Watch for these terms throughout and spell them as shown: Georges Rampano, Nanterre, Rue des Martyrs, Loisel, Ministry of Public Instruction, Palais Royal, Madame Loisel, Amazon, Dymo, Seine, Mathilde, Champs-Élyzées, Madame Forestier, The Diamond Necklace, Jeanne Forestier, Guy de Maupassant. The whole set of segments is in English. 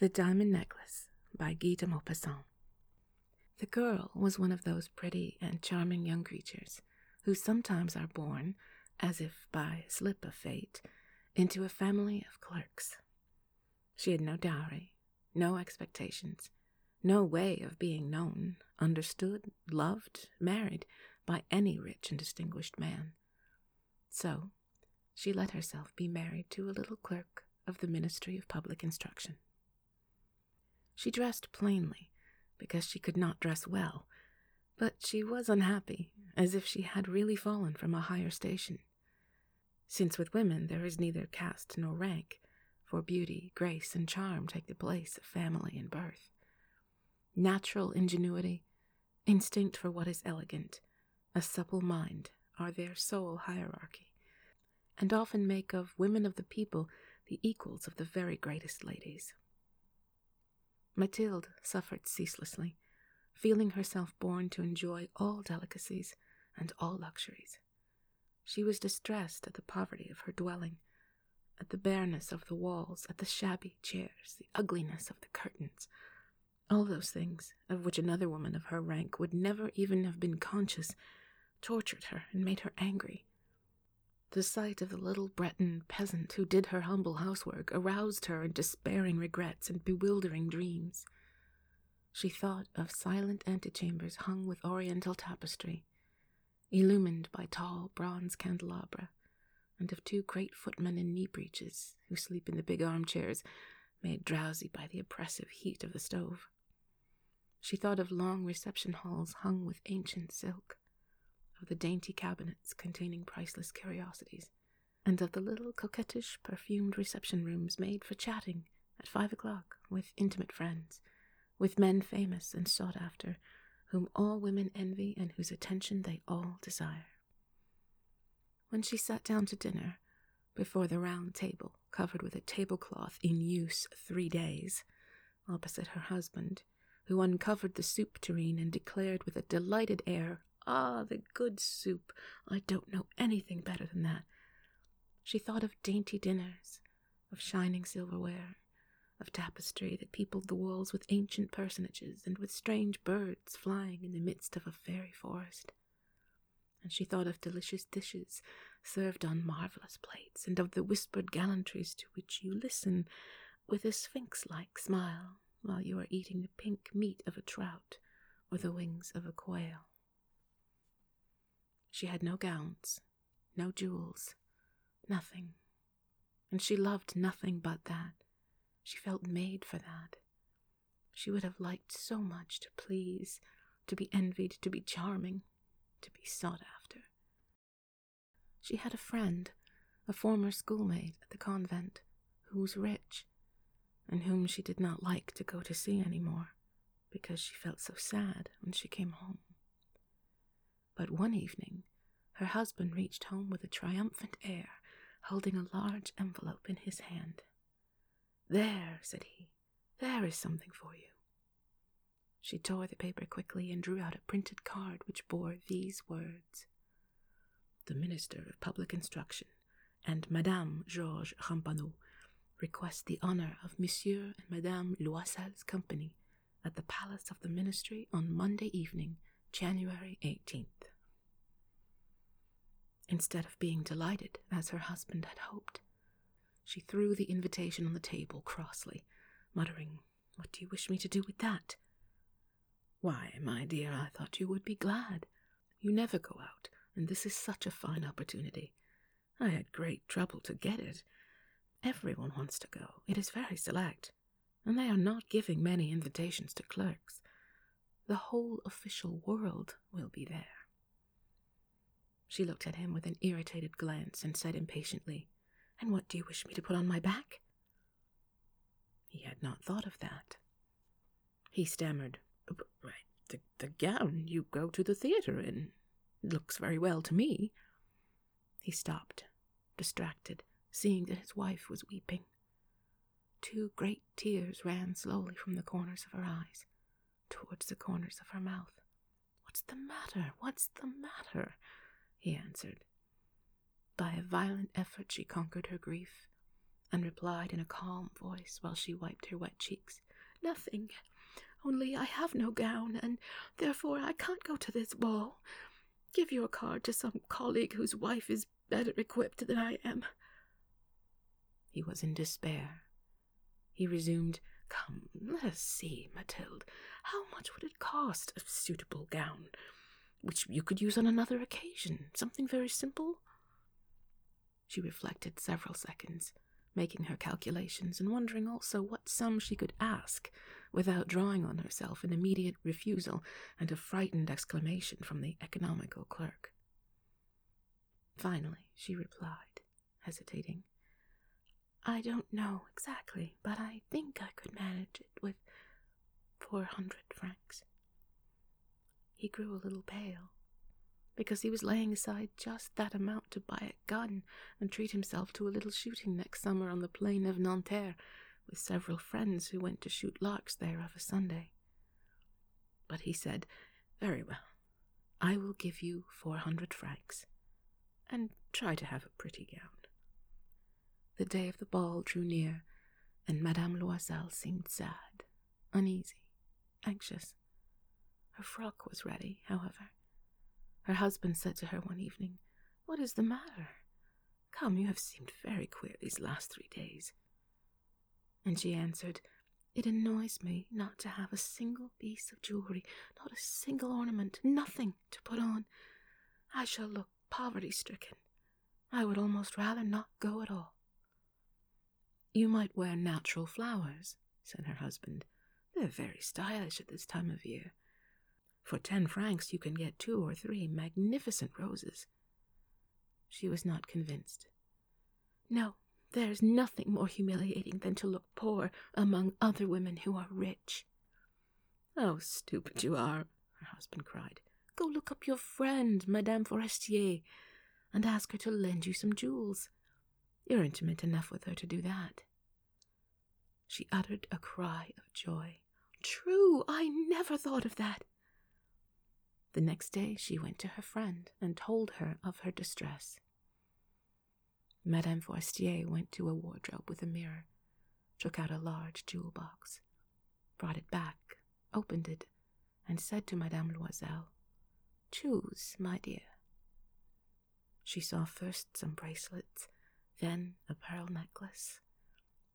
The Diamond Necklace by Guy de Maupassant. The girl was one of those pretty and charming young creatures who sometimes are born, as if by a slip of fate, into a family of clerks. She had no dowry, no expectations, no way of being known, understood, loved, married by any rich and distinguished man. So she let herself be married to a little clerk of the Ministry of Public Instruction. She dressed plainly, because she could not dress well, but she was unhappy, as if she had really fallen from a higher station. Since with women there is neither caste nor rank, for beauty, grace, and charm take the place of family and birth. Natural ingenuity, instinct for what is elegant, a supple mind, are their sole hierarchy, and often make of women of the people the equals of the very greatest ladies. Mathilde suffered ceaselessly, feeling herself born to enjoy all delicacies and all luxuries. She was distressed at the poverty of her dwelling, at the bareness of the walls, at the shabby chairs, the ugliness of the curtains, all those things of which another woman of her rank would never even have been conscious, tortured her and made her angry. The sight of the little Breton peasant who did her humble housework aroused her in despairing regrets and bewildering dreams. She thought of silent antechambers hung with oriental tapestry, illumined by tall bronze candelabra, and of two great footmen in knee breeches who sleep in the big armchairs, made drowsy by the oppressive heat of the stove. She thought of long reception halls hung with ancient silk, of the dainty cabinets containing priceless curiosities, and of the little coquettish, perfumed reception rooms made for chatting at 5 o'clock with intimate friends, with men famous and sought after, whom all women envy and whose attention they all desire. When she sat down to dinner, before the round table, covered with a tablecloth in use 3 days, opposite her husband, who uncovered the soup tureen and declared with a delighted air, "Ah, the good soup! I don't know anything better than that." She thought of dainty dinners, of shining silverware, of tapestry that peopled the walls with ancient personages and with strange birds flying in the midst of a fairy forest. And she thought of delicious dishes served on marvellous plates, and of the whispered gallantries to which you listen with a sphinx-like smile while you are eating the pink meat of a trout or the wings of a quail. She had no gowns, no jewels, nothing, and she loved nothing but that. She felt made for that. She would have liked so much to please, to be envied, to be charming, to be sought after. She had a friend, a former schoolmate at the convent, who was rich, and whom she did not like to go to see any more, because she felt so sad when she came home. But one evening, her husband reached home with a triumphant air, holding a large envelope in his hand. "There," said he, "there is something for you." She tore the paper quickly and drew out a printed card which bore these words: "The Minister of Public Instruction and Madame Georges Rampano request the honor of Monsieur and Madame Loisel's company at the Palace of the Ministry on Monday evening, January 18th. Instead of being delighted, as her husband had hoped, she threw the invitation on the table crossly, muttering, "What do you wish me to do with that?" "Why, my dear, I thought you would be glad. You never go out, and this is such a fine opportunity. I had great trouble to get it. Everyone wants to go. It is very select, and they are not giving many invitations to clerks. The whole official world will be there." She looked at him with an irritated glance and said impatiently, "And what do you wish me to put on my back?" He had not thought of that. He stammered, "Why, the gown you go to the theatre in looks very well to me." He stopped, distracted, seeing that his wife was weeping. Two great tears ran slowly from the corners of her eyes, towards the corners of her mouth. "What's the matter? What's the matter?" he answered. By a violent effort she conquered her grief, and replied in a calm voice while she wiped her wet cheeks, "Nothing. Only I have no gown, and therefore I can't go to this ball. Give your card to some colleague whose wife is better equipped than I am." He was in despair. He resumed, "Come, let us see, Mathilde. How much would it cost a suitable gown, which you could use on another occasion? Something very simple?" She reflected several seconds, making her calculations and wondering also what sum she could ask without drawing on herself an immediate refusal and a frightened exclamation from the economical clerk. Finally, she replied, hesitating, "I don't know exactly, but I think I could manage it with 400 francs. He grew a little pale, because he was laying aside just that amount to buy a gun and treat himself to a little shooting next summer on the plain of Nanterre with several friends who went to shoot larks there of a Sunday. But he said, "Very well, I will give you 400 francs, and try to have a pretty gown." The day of the ball drew near, and Madame Loisel seemed sad, uneasy, anxious. Her frock was ready, however. Her husband said to her one evening, "What is the matter? Come, you have seemed very queer these last 3 days." And she answered, "It annoys me not to have a single piece of jewelry, not a single ornament, nothing to put on. I shall look poverty-stricken. I would almost rather not go at all." "You might wear natural flowers," said her husband. "They're very stylish at this time of year. For 10 francs you can get 2 or 3 magnificent roses." She was not convinced. "No, there is nothing more humiliating than to look poor among other women who are rich." "How stupid you are," her husband cried. "Go look up your friend, Madame Forestier, and ask her to lend you some jewels. You're intimate enough with her to do that." She uttered a cry of joy. "True, I never thought of that." The next day she went to her friend and told her of her distress. Madame Forestier went to a wardrobe with a mirror, took out a large jewel box, brought it back, opened it, and said to Madame Loisel, "Choose, my dear." She saw first some bracelets, then a pearl necklace,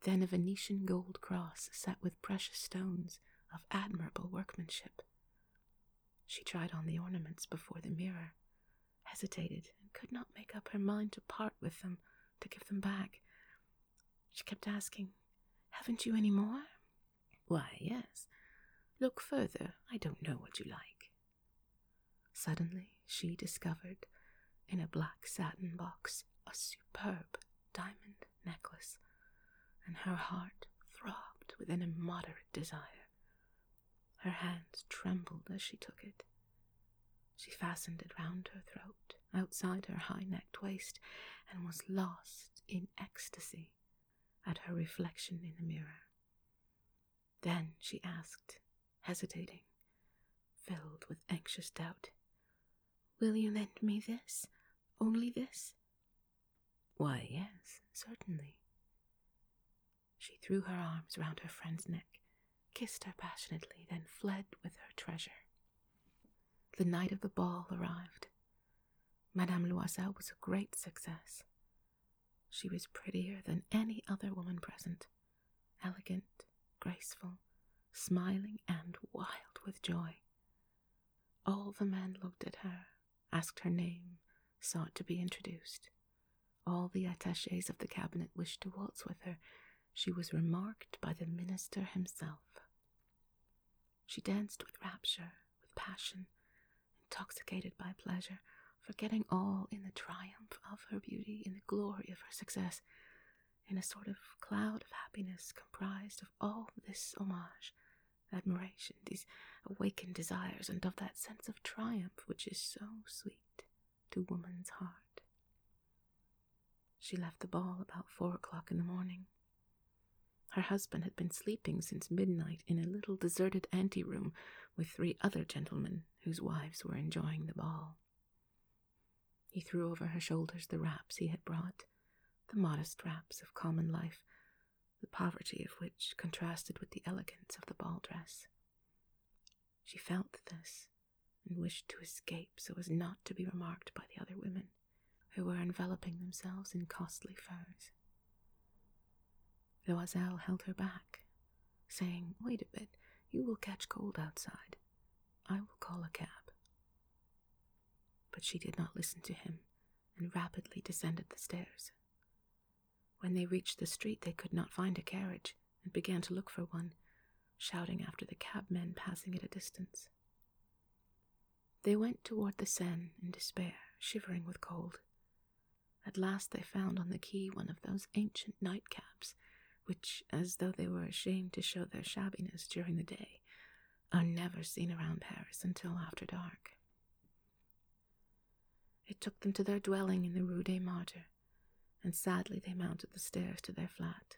then a Venetian gold cross set with precious stones of admirable workmanship. She tried on the ornaments before the mirror, hesitated, and could not make up her mind to part with them, to give them back. She kept asking, "Haven't you any more?" "Why, yes. Look further. I don't know what you like." Suddenly she discovered, in a black satin box, a superb diamond necklace, and her heart throbbed with an immoderate desire. Her hands trembled as she took it. She fastened it round her throat, outside her high-necked waist, and was lost in ecstasy at her reflection in the mirror. Then she asked, hesitating, filled with anxious doubt, "Will you lend me this? Only this?" "Why, yes, certainly." She threw her arms round her friend's neck, kissed her passionately, then fled with her treasure. The night of the ball arrived. Madame Loisel was a great success. She was prettier than any other woman present, elegant, graceful, smiling, and wild with joy. All the men looked at her, asked her name, sought to be introduced. All the attachés of the cabinet wished to waltz with her. She was remarked by the minister himself. She danced with rapture, with passion, intoxicated by pleasure, forgetting all in the triumph of her beauty, in the glory of her success, in a sort of cloud of happiness comprised of all this homage, admiration, these awakened desires, and of that sense of triumph which is so sweet to woman's heart. She left the ball about 4 o'clock in the morning. Her husband had been sleeping since midnight in a little deserted anteroom with 3 other gentlemen whose wives were enjoying the ball. He threw over her shoulders the wraps he had brought, the modest wraps of common life the poverty of which contrasted with the elegance of the ball dress. She felt this, and wished to escape so as not to be remarked by the other women, who were enveloping themselves in costly furs. Loisel held her back, saying, "Wait a bit, you will catch cold outside. I will call a cab." But she did not listen to him, and rapidly descended the stairs. When they reached the street, they could not find a carriage, and began to look for one, shouting after the cabmen passing at a distance. They went toward the Seine in despair, shivering with cold. At last they found on the quay one of those ancient nightcaps, which, as though they were ashamed to show their shabbiness during the day, are never seen around Paris until after dark. It took them to their dwelling in the Rue des Martyrs, and sadly they mounted the stairs to their flat.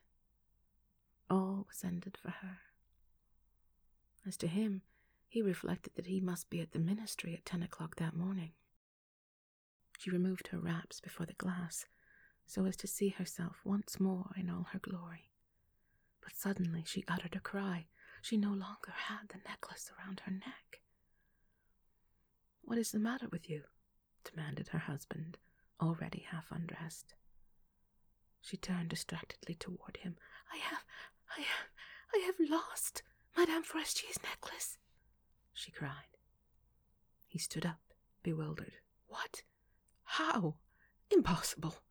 All was ended for her. As to him, he reflected that he must be at the ministry at 10 o'clock that morning. She removed her wraps before the glass, so as to see herself once more in all her glory. But suddenly she uttered a cry. She no longer had the necklace around her neck. "What is the matter with you?" demanded her husband, already half undressed. She turned distractedly toward him. I have lost Madame Forestier's necklace," she cried. He stood up, bewildered. "What? How? Impossible!"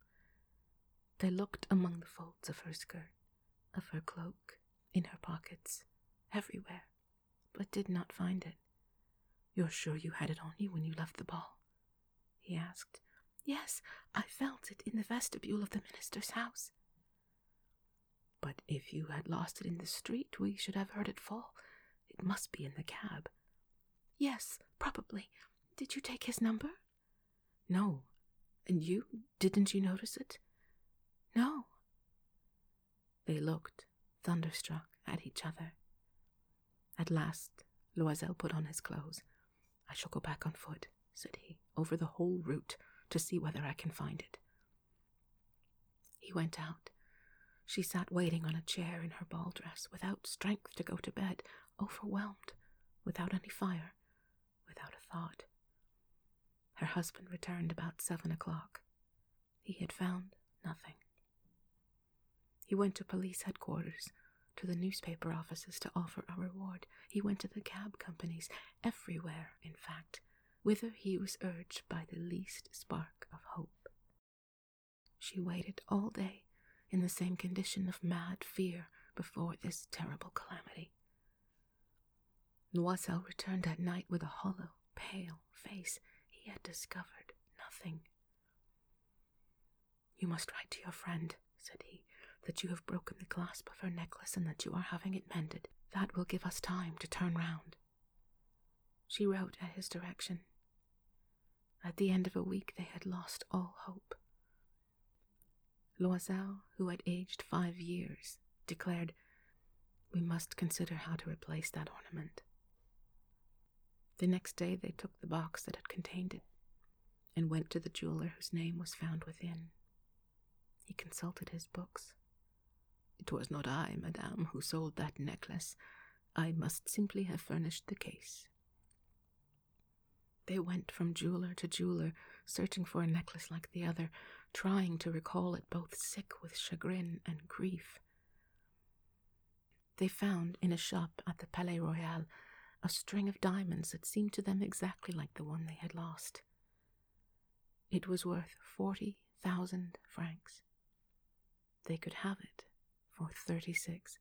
They looked among the folds of her skirt, of her cloak, in her pockets, everywhere, but did not find it. "You're sure you had it on you when you left the ball?" he asked. "Yes, I felt it in the vestibule of the minister's house." "But if you had lost it in the street, we should have heard it fall. It must be in the cab." "Yes, probably. Did you take his number?" "No. And you? Didn't you notice it?" "No." They looked, thunderstruck, at each other. At last, Loisel put on his clothes. "I shall go back on foot," said he, "over the whole route, to see whether I can find it." He went out. She sat waiting on a chair in her ball dress, without strength to go to bed, overwhelmed, without any fire, without a thought. Her husband returned about 7 o'clock. He had found nothing. He went to police headquarters, to the newspaper offices to offer a reward. He went to the cab companies, everywhere, in fact, whither he was urged by the least spark of hope. She waited all day, in the same condition of mad fear, before this terrible calamity. Loisel returned at night with a hollow, pale face. He had discovered nothing. "You must write to your friend," said he, "that you have broken the clasp of her necklace and that you are having it mended. That will give us time to turn round." She wrote at his direction. At the end of a week they had lost all hope. Loisel, who had aged 5 years, declared, "We must consider how to replace that ornament." The next day they took the box that had contained it, and went to the jeweler whose name was found within. He consulted his books. "It was not I, madame, who sold that necklace. I must simply have furnished the case." They went from jeweler to jeweler, searching for a necklace like the other, trying to recall it, both sick with chagrin and grief. They found, in a shop at the Palais Royal, a string of diamonds that seemed to them exactly like the one they had lost. It was worth 40,000 francs. They could have it for 36.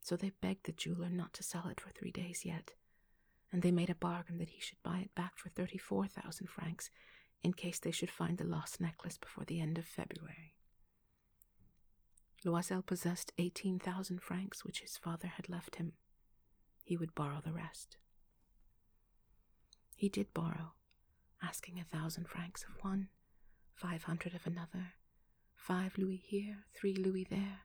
So they begged the jeweler not to sell it for 3 days yet, and they made a bargain that he should buy it back for 34,000 francs, in case they should find the lost necklace before the end of February. Loisel possessed 18,000 francs, which his father had left him. He would borrow the rest. He did borrow, asking 1,000 francs of one, 500 of another, 5 louis here, 3 louis there.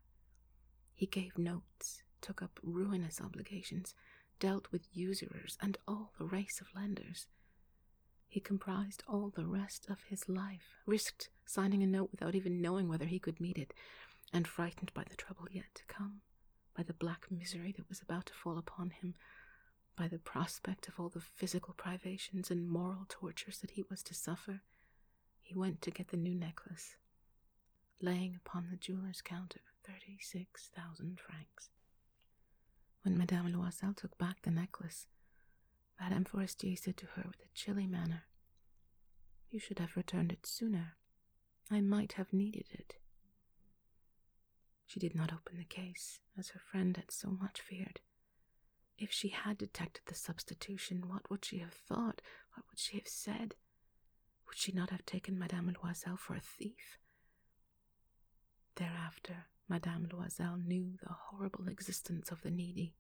He gave notes, took up ruinous obligations, dealt with usurers and all the race of lenders. He comprised all the rest of his life, risked signing a note without even knowing whether he could meet it, and frightened by the trouble yet to come, by the black misery that was about to fall upon him, by the prospect of all the physical privations and moral tortures that he was to suffer, he went to get the new necklace, laying upon the jeweller's counter 36,000 francs. When Madame Loisel took back the necklace, Madame Forestier said to her with a chilly manner, "You should have returned it sooner. I might have needed it." She did not open the case, as her friend had so much feared. If she had detected the substitution, what would she have thought? What would she have said? Would she not have taken Madame Loisel for a thief? Thereafter, Madame Loisel knew the horrible existence of the needy.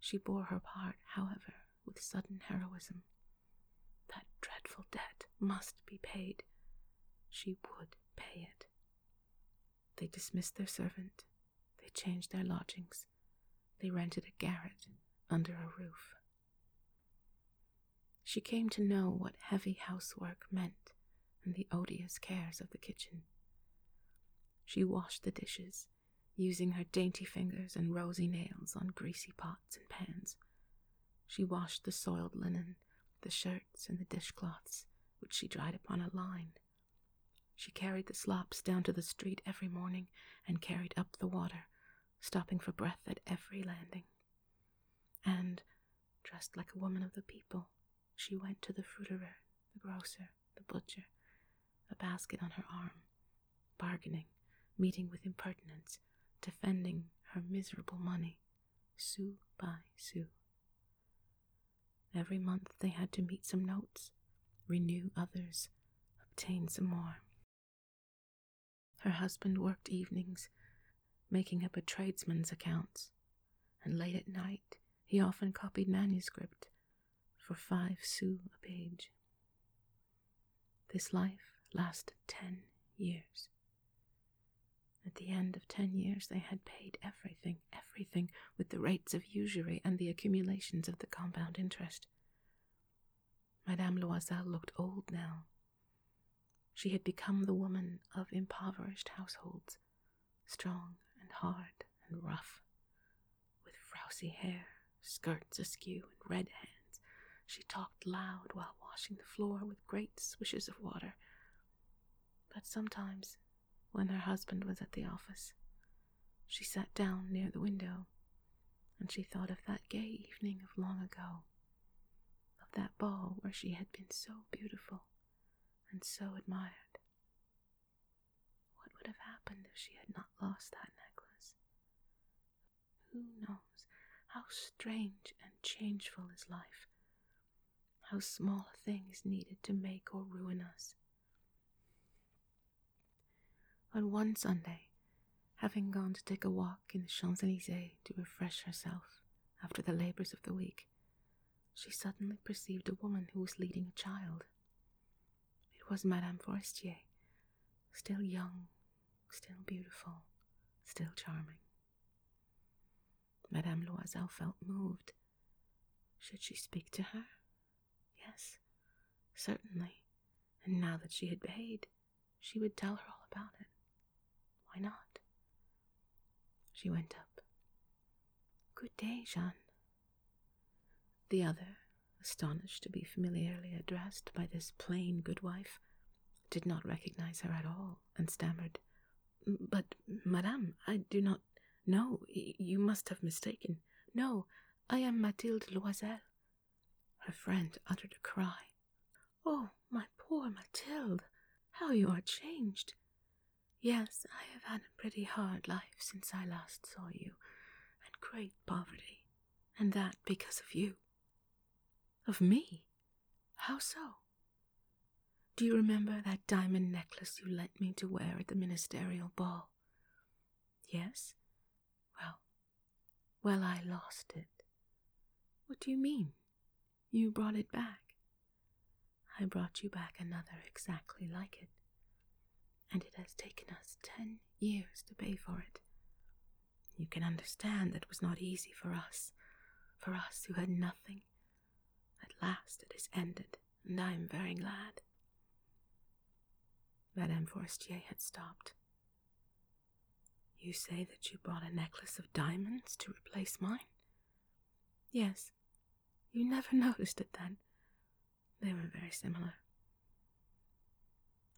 She bore her part, however, with sudden heroism. That dreadful debt must be paid. She would pay it. They dismissed their servant. They changed their lodgings. They rented a garret under a roof. She came to know what heavy housework meant and the odious cares of the kitchen. She washed the dishes, using her dainty fingers and rosy nails on greasy pots and pans. She washed the soiled linen, the shirts, and the dishcloths, which she dried upon a line. She carried the slops down to the street every morning and carried up the water, stopping for breath at every landing. And, dressed like a woman of the people, she went to the fruiterer, the grocer, the butcher, a basket on her arm, bargaining, meeting with impertinence, defending her miserable money, sou by sou. Every month they had to meet some notes, renew others, obtain some more. Her husband worked evenings, making up a tradesman's accounts, and late at night he often copied manuscript for 5 sous a page. This life lasted 10 years. At the end of 10 years they had paid everything, with the rates of usury and the accumulations of the compound interest. Madame Loisel looked old now. She had become the woman of impoverished households, strong and hard and rough. With frowsy hair, skirts askew, and red hands, she talked loud while washing the floor with great swishes of water. But sometimes, when her husband was at the office, she sat down near the window, and she thought of that gay evening of long ago, of that ball where she had been so beautiful and so admired. What would have happened if she had not lost that necklace? Who knows? How strange and changeful is life. How small a thing is needed to make or ruin us. On one Sunday, having gone to take a walk in the Champs-Élyzées to refresh herself after the labors of the week, she suddenly perceived a woman who was leading a child. It was Madame Forestier, still young, still beautiful, still charming. Madame Loisel felt moved. Should she speak to her? Yes, certainly, and now that she had paid, she would tell her all about it. Why not? She went up. "Good day, Jeanne." The other, astonished to be familiarly addressed by this plain good wife, did not recognize her at all, and stammered, "But, Madame, I do not know. You must have mistaken. No, I am Mathilde Loisel." Her friend uttered a cry. "Oh, my poor Mathilde, how you are changed!" "Yes, I have had a pretty hard life since I last saw you, and great poverty, and that because of you." "Of me? How so?" "Do you remember that diamond necklace you lent me to wear at the ministerial ball?" "Yes." Well, I lost it." "What do you mean? You brought it back." "I brought you back another exactly like it, and it has taken us 10 years to pay for it. You can understand that was not easy for us who had nothing. At last it is ended, and I am very glad." Madame Forestier had stopped. You say that you bought a necklace of diamonds to replace mine? Yes. You never noticed it then. They were very similar.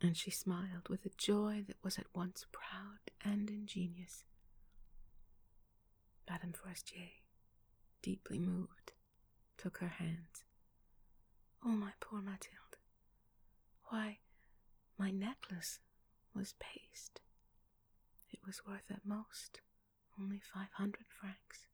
And she smiled with a joy that was at once proud and ingenious. Madame Forestier, deeply moved, took her hands. Oh, my poor Mathilde. Why, my necklace was paste. It was worth at most only 500 francs.